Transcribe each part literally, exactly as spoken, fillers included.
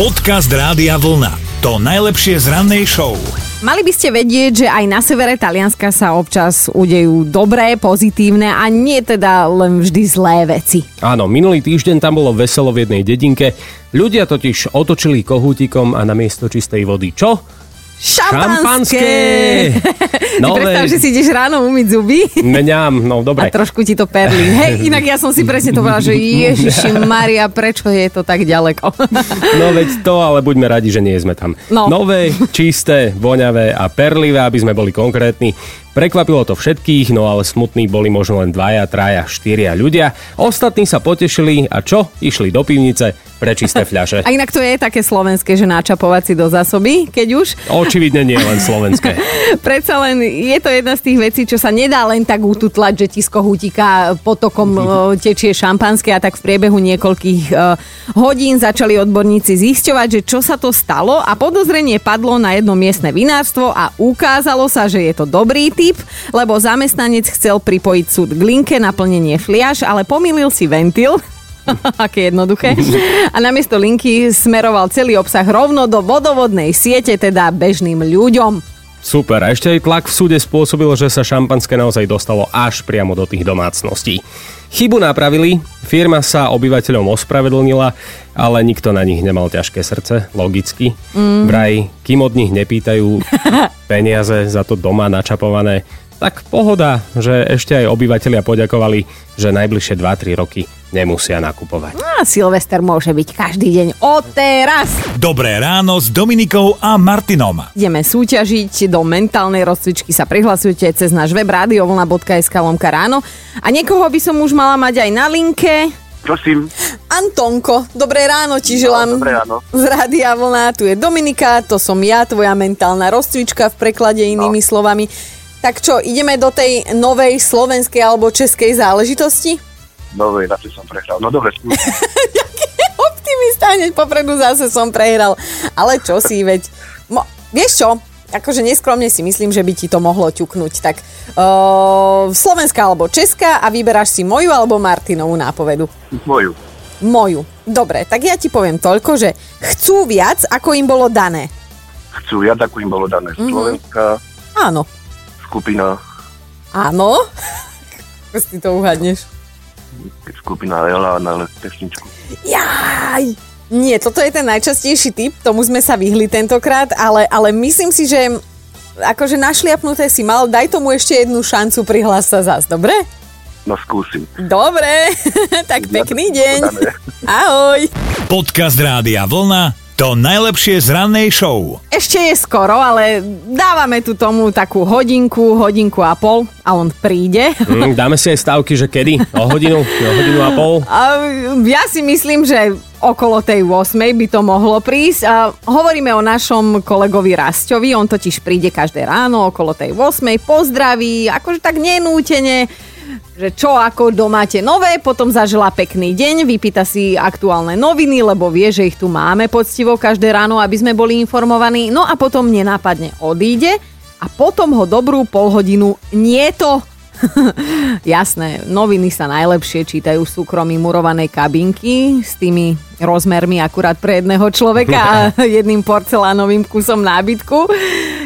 Podcast Rádia Vlna. To najlepšie z rannej show. Mali by ste vedieť, že aj na severe Talianska sa občas udejú dobré, pozitívne a nie teda len vždy zlé veci. Áno, minulý týždeň tam bolo veselo v jednej dedinke. Ľudia totiž otočili kohútikom a namiesto čistej vody čo? Šampanské! No, si predstav, že si ideš ráno umyť zuby. Mňam, no dobre. A trošku ti to perlí. Hej, inak ja som si presne to povedala, že Ježiši Maria, prečo je to tak ďaleko? No veď to, ale buďme radi, že nie sme tam. No. Nové, čisté, voňavé a perlivé, aby sme boli konkrétni. Prekvapilo to všetkých, no ale smutní boli možno len dvaja, traja, štyria ľudia. Ostatní sa potešili a čo? Išli do pivnice pre čisté fľaše. A inak to je také slovenské, že načapovať si do zásoby, keď už? Očividne nie len slovenské. Predsa len je to jedna z tých vecí, čo sa nedá len tak ututlať, že ti z kohútika potokom tečie šampanské a tak v priebehu niekoľkých hodín začali odborníci zisťovať, že čo sa to stalo a podozrenie padlo na jedno miestne vinárstvo a ukázalo sa, že je to dobrý typ, lebo zamestnanec chcel pripojiť súd k linke na plnenie fliaš, ale pomýlil si ventil. Aké jednoduché. A namiesto linky smeroval celý obsah rovno do vodovodnej siete, teda bežným ľuďom. Super, a ešte aj tlak v súde spôsobil, že sa šampanské naozaj dostalo až priamo do tých domácností. Chybu napravili, firma sa obyvateľom ospravedlnila, ale nikto na nich nemal ťažké srdce, logicky. Mm. Vraj, kým od nich nepýtajú peniaze za to doma načapované, tak pohoda, že ešte aj obyvateľia poďakovali, že najbližšie dva tri roky nemusia nakupovať. A Silvester môže byť každý deň od teraz. Dobré ráno s Dominikou a Martinom. Ideme súťažiť, do mentálnej rozcvičky sa prihlasujte cez náš web rádio vlna bodka es ká lomka ráno. A niekoho by som už mala mať aj na linke. Prosím. Antonko, dobré ráno ti želám. Dobré ráno. Z Rádia Vlna, tu je Dominika, to som ja, tvoja mentálna rozcvička v preklade inými no. slovami. Tak čo, ideme do tej novej slovenskej alebo českej záležitosti? Novej, zase som prehral. No dobre. Jaký optimista, hneď popredu zase som prehral. Ale čo si, veď... Mo, vieš čo, akože neskromne si myslím, že by ti to mohlo ťuknúť. Tak uh, slovenská alebo česká a vyberáš si moju alebo Martinovú nápovedu? Moju. Moju. Dobre, tak ja ti poviem toľko, že chcú viac, ako im bolo dané. Chcú viac, ako im bolo dané. Mm-hmm. Slovenská... Áno. Skupina. Áno? Ako si to uhadneš? Keď skupina jela na pesničku. Jaj! Nie, toto je ten najčastejší typ, tomu sme sa vyhli tentokrát, ale, ale myslím si, že akože našliapnuté si mal, daj tomu ešte jednu šancu, prihlás sa zás, dobre? No skúsim. Dobre, tak pekný deň. Ahoj. Podcast Rádia Vlna. To najlepšie z rannej show. Ešte je skoro, ale dávame tu tomu takú hodinku, hodinku a pol a on príde. Mm, dáme si aj stávky, že kedy? O hodinu? O hodinu a pol? A ja si myslím, že okolo tej ôsmej by to mohlo prísť. A hovoríme o našom kolegovi Rasťovi, on totiž príde každé ráno okolo tej ôsmej, pozdraví, akože tak nenútene, že čo ako domáte nové, potom zažila pekný deň, vypýta si aktuálne noviny, lebo vie, že ich tu máme poctivo každé ráno, aby sme boli informovaní, no a potom nenápadne odíde a potom ho dobrú polhodinu nie to. Jasné, noviny sa najlepšie čítajú v súkromí murovanej kabinky s tými rozmermi akurát pre jedného človeka a jedným porcelánovým kusom nábytku.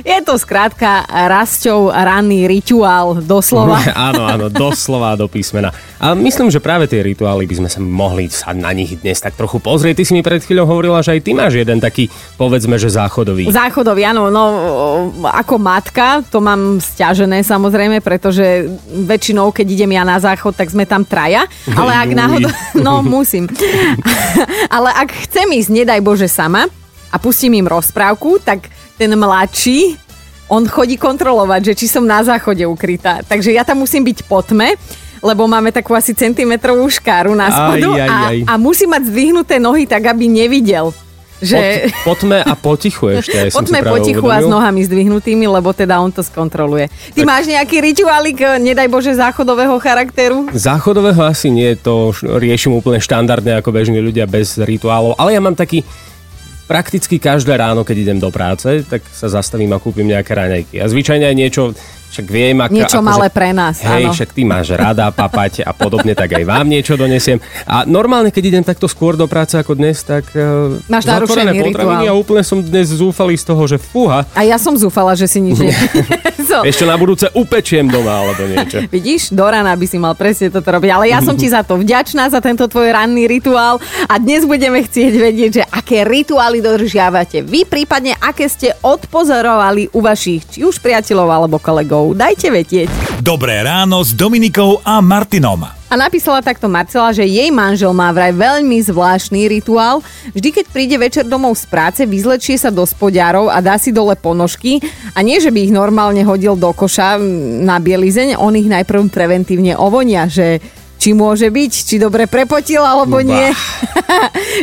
Je to skrátka Rasťov ranný rituál, doslova. Áno, áno, doslova do písmena. A myslím, že práve tie rituály by sme sa mohli sa na nich dnes tak trochu pozrieť. Ty si mi pred chvíľou hovorila, že aj ty máš jeden taký, povedzme, že záchodový. Záchodový, áno. No, ako matka to mám sťažené samozrejme, pretože väčšinou, keď idem ja na záchod, tak sme tam traja. Ale ak náhodou... No, musím. Ale ak chcem ísť, nedaj Bože, sama a pustím im rozprávku, tak ten mladší, on chodí kontrolovať, že či som na záchode ukrytá. Takže ja tam musím byť po tme, lebo máme takú asi centimetrovú škáru na spodu aj, aj, aj. A, a musí mať zdvihnuté nohy tak, aby nevidel. Že... Po, po tme a potichu ešte. Ja po tme, potichu uvedomil. A s nohami zdvihnutými, lebo teda on to skontroluje. Ty tak... máš nejaký rituálik, nedaj Bože, záchodového charakteru? Záchodového asi nie, to riešim úplne štandardne ako bežní ľudia bez rituálov, ale ja mám taký. Prakticky každé ráno, keď idem do práce, tak sa zastavím a kúpim nejaké raňajky. A zvyčajne aj niečo, Však viem, ak, niečo ako, malé že, pre nás, hej, áno. Však ty máš rada papať a podobne, tak aj vám niečo donesiem. A normálne, keď idem takto skôr do práce ako dnes, tak máš zatvorené potraviny a úplne som dnes zúfalý z toho, že fúha. A ja som zúfala, že si nič nie... Ešte na budúce upečiem doma alebo niečo. Vidíš, do rána by si mal presne toto robiť, ale ja som ti za to vďačná, za tento tvoj ranný rituál a dnes budeme chcieť vedieť, že aké rituály dodržiavate vy, prípadne aké ste odpozorovali u vašich či už priateľov alebo kolegov. Dajte vedieť. Dobré ráno s Dominikou a Martinom. A napísala takto Marcela, že jej manžel má vraj veľmi zvláštny rituál. Vždy, keď príde večer domov z práce, vyzlečie sa do spodiarov a dá si dole ponožky. A nie, že by ich normálne hodil do koša na bielizeň, on ich najprv preventívne ovonia, že... či môže byť, či dobre prepotil, alebo nie.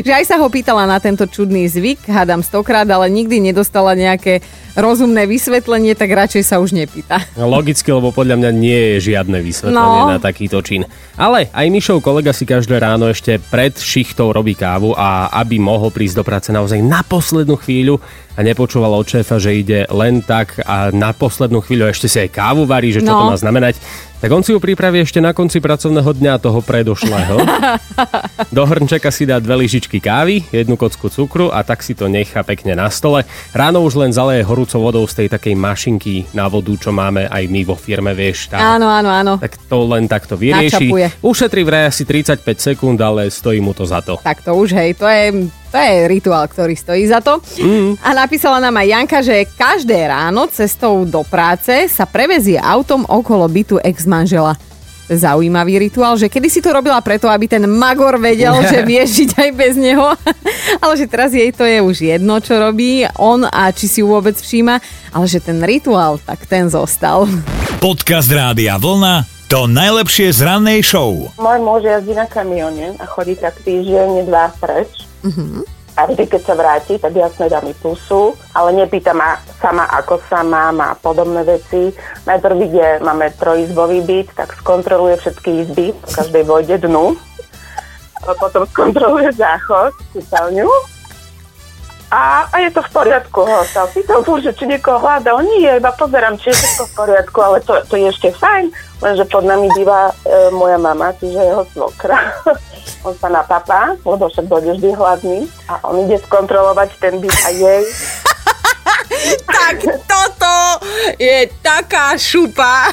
Že aj sa ho pýtala na tento čudný zvyk, hádam stokrát, ale nikdy nedostala nejaké rozumné vysvetlenie, tak radšej sa už nepýta. Logicky, lebo podľa mňa nie je žiadne vysvetlenie no. na takýto čin. Ale aj Mišov kolega si každé ráno ešte pred šichtou robí kávu a aby mohol prísť do práce naozaj na poslednú chvíľu a nepočúval od šéfa, že ide len tak a na poslednú chvíľu ešte si aj kávu varí, že čo no. to má znamenať. Tak on si ju pripraví ešte na konci pracovného dňa toho predošlého. Do hrnčeka si dá dve lyžičky kávy, jednu kocku cukru a tak si to nechá pekne na stole. Ráno už len zaleje horúcou vodou z tej takej mašinky na vodu, čo máme aj my vo firme, vieš. Tá, áno, áno, áno. Tak to len takto vyrieši. Načapuje. Ušetrí vraj asi tridsaťpäť sekúnd, ale stojí mu to za to. Tak to už, hej, to je... To je rituál, ktorý stojí za to. Mm. A napísala nám aj Janka, že každé ráno cestou do práce sa prevezie autom okolo bytu ex-manžela. Zaujímavý rituál, že kedy si to robila preto, aby ten magor vedel, že vie žiť aj bez neho. Ale že teraz jej to je už jedno, čo robí on a či si ju vôbec všíma. Ale že ten rituál, tak ten zostal. Podcast Rádia Vlna. To najlepšie z rannej show. Môj muž jazdí na kamióne a chodí tak týždeň, dva preč. Uh-huh. A vždy, keď sa vráti, tak jasne dá mi pusu, ale nepýta ma sama, ako sa má, má podobné veci. Najprv ide, máme trojizbový byt, tak skontroluje všetky izby, v každej vojde dnu. A potom skontroluje záchod, kúpeľňu. A, a je to v poriadku, ho sa pýtam furt, že či niekoho hľadal. Nie, iba pozerám, či je všetko v poriadku, ale to, to je ešte fajn, lenže pod nami býva e, moja mama, čiže jeho svokra. On sa napapá, lebo však bude vždy hladný a on ide skontrolovať ten byt a jej... Tak toto je taká šupa.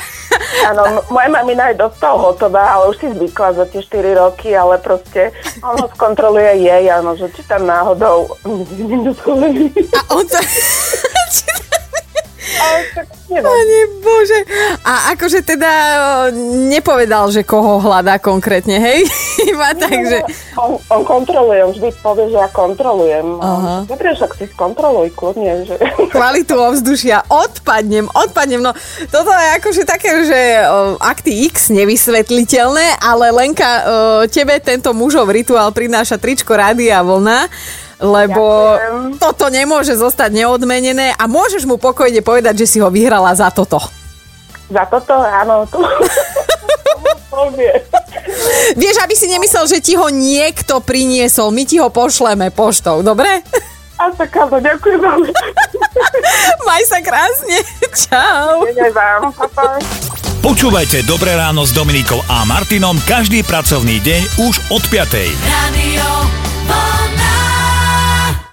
Áno, moja mamina je dosť hotová, ale už si zvykla za tie štyri roky, ale proste on ho skontroluje jej, áno, že či tam náhodou idem do školy. A on sa... Pane Bože. A akože teda nepovedal, že koho hľadá konkrétne, hej? Iba tak, že... On, on kontroluje, on vždy povie, že ja kontrolujem. Dobre, však si skontroluj, kľudne, že... Kvalitu ovzdušia, odpadnem, odpadnem. No, toto je akože také, že akty X nevysvetliteľné, ale Lenka, tebe tento mužov rituál prináša tričko Rádia Vlna, lebo ďakujem. Toto nemôže zostať neodmenené a môžeš mu pokojne povedať, že si ho vyhrala za toto. Za toto? Áno. To... Vieš, aby si nemyslel, že ti ho niekto priniesol. My ti ho pošleme poštou, dobre? A tak áno, ďakujem vám. Maj sa krásne. Čau. Ďakujem vám. Počúvajte Dobré ráno s Dominikou a Martinom každý pracovný deň už od piatej. Radio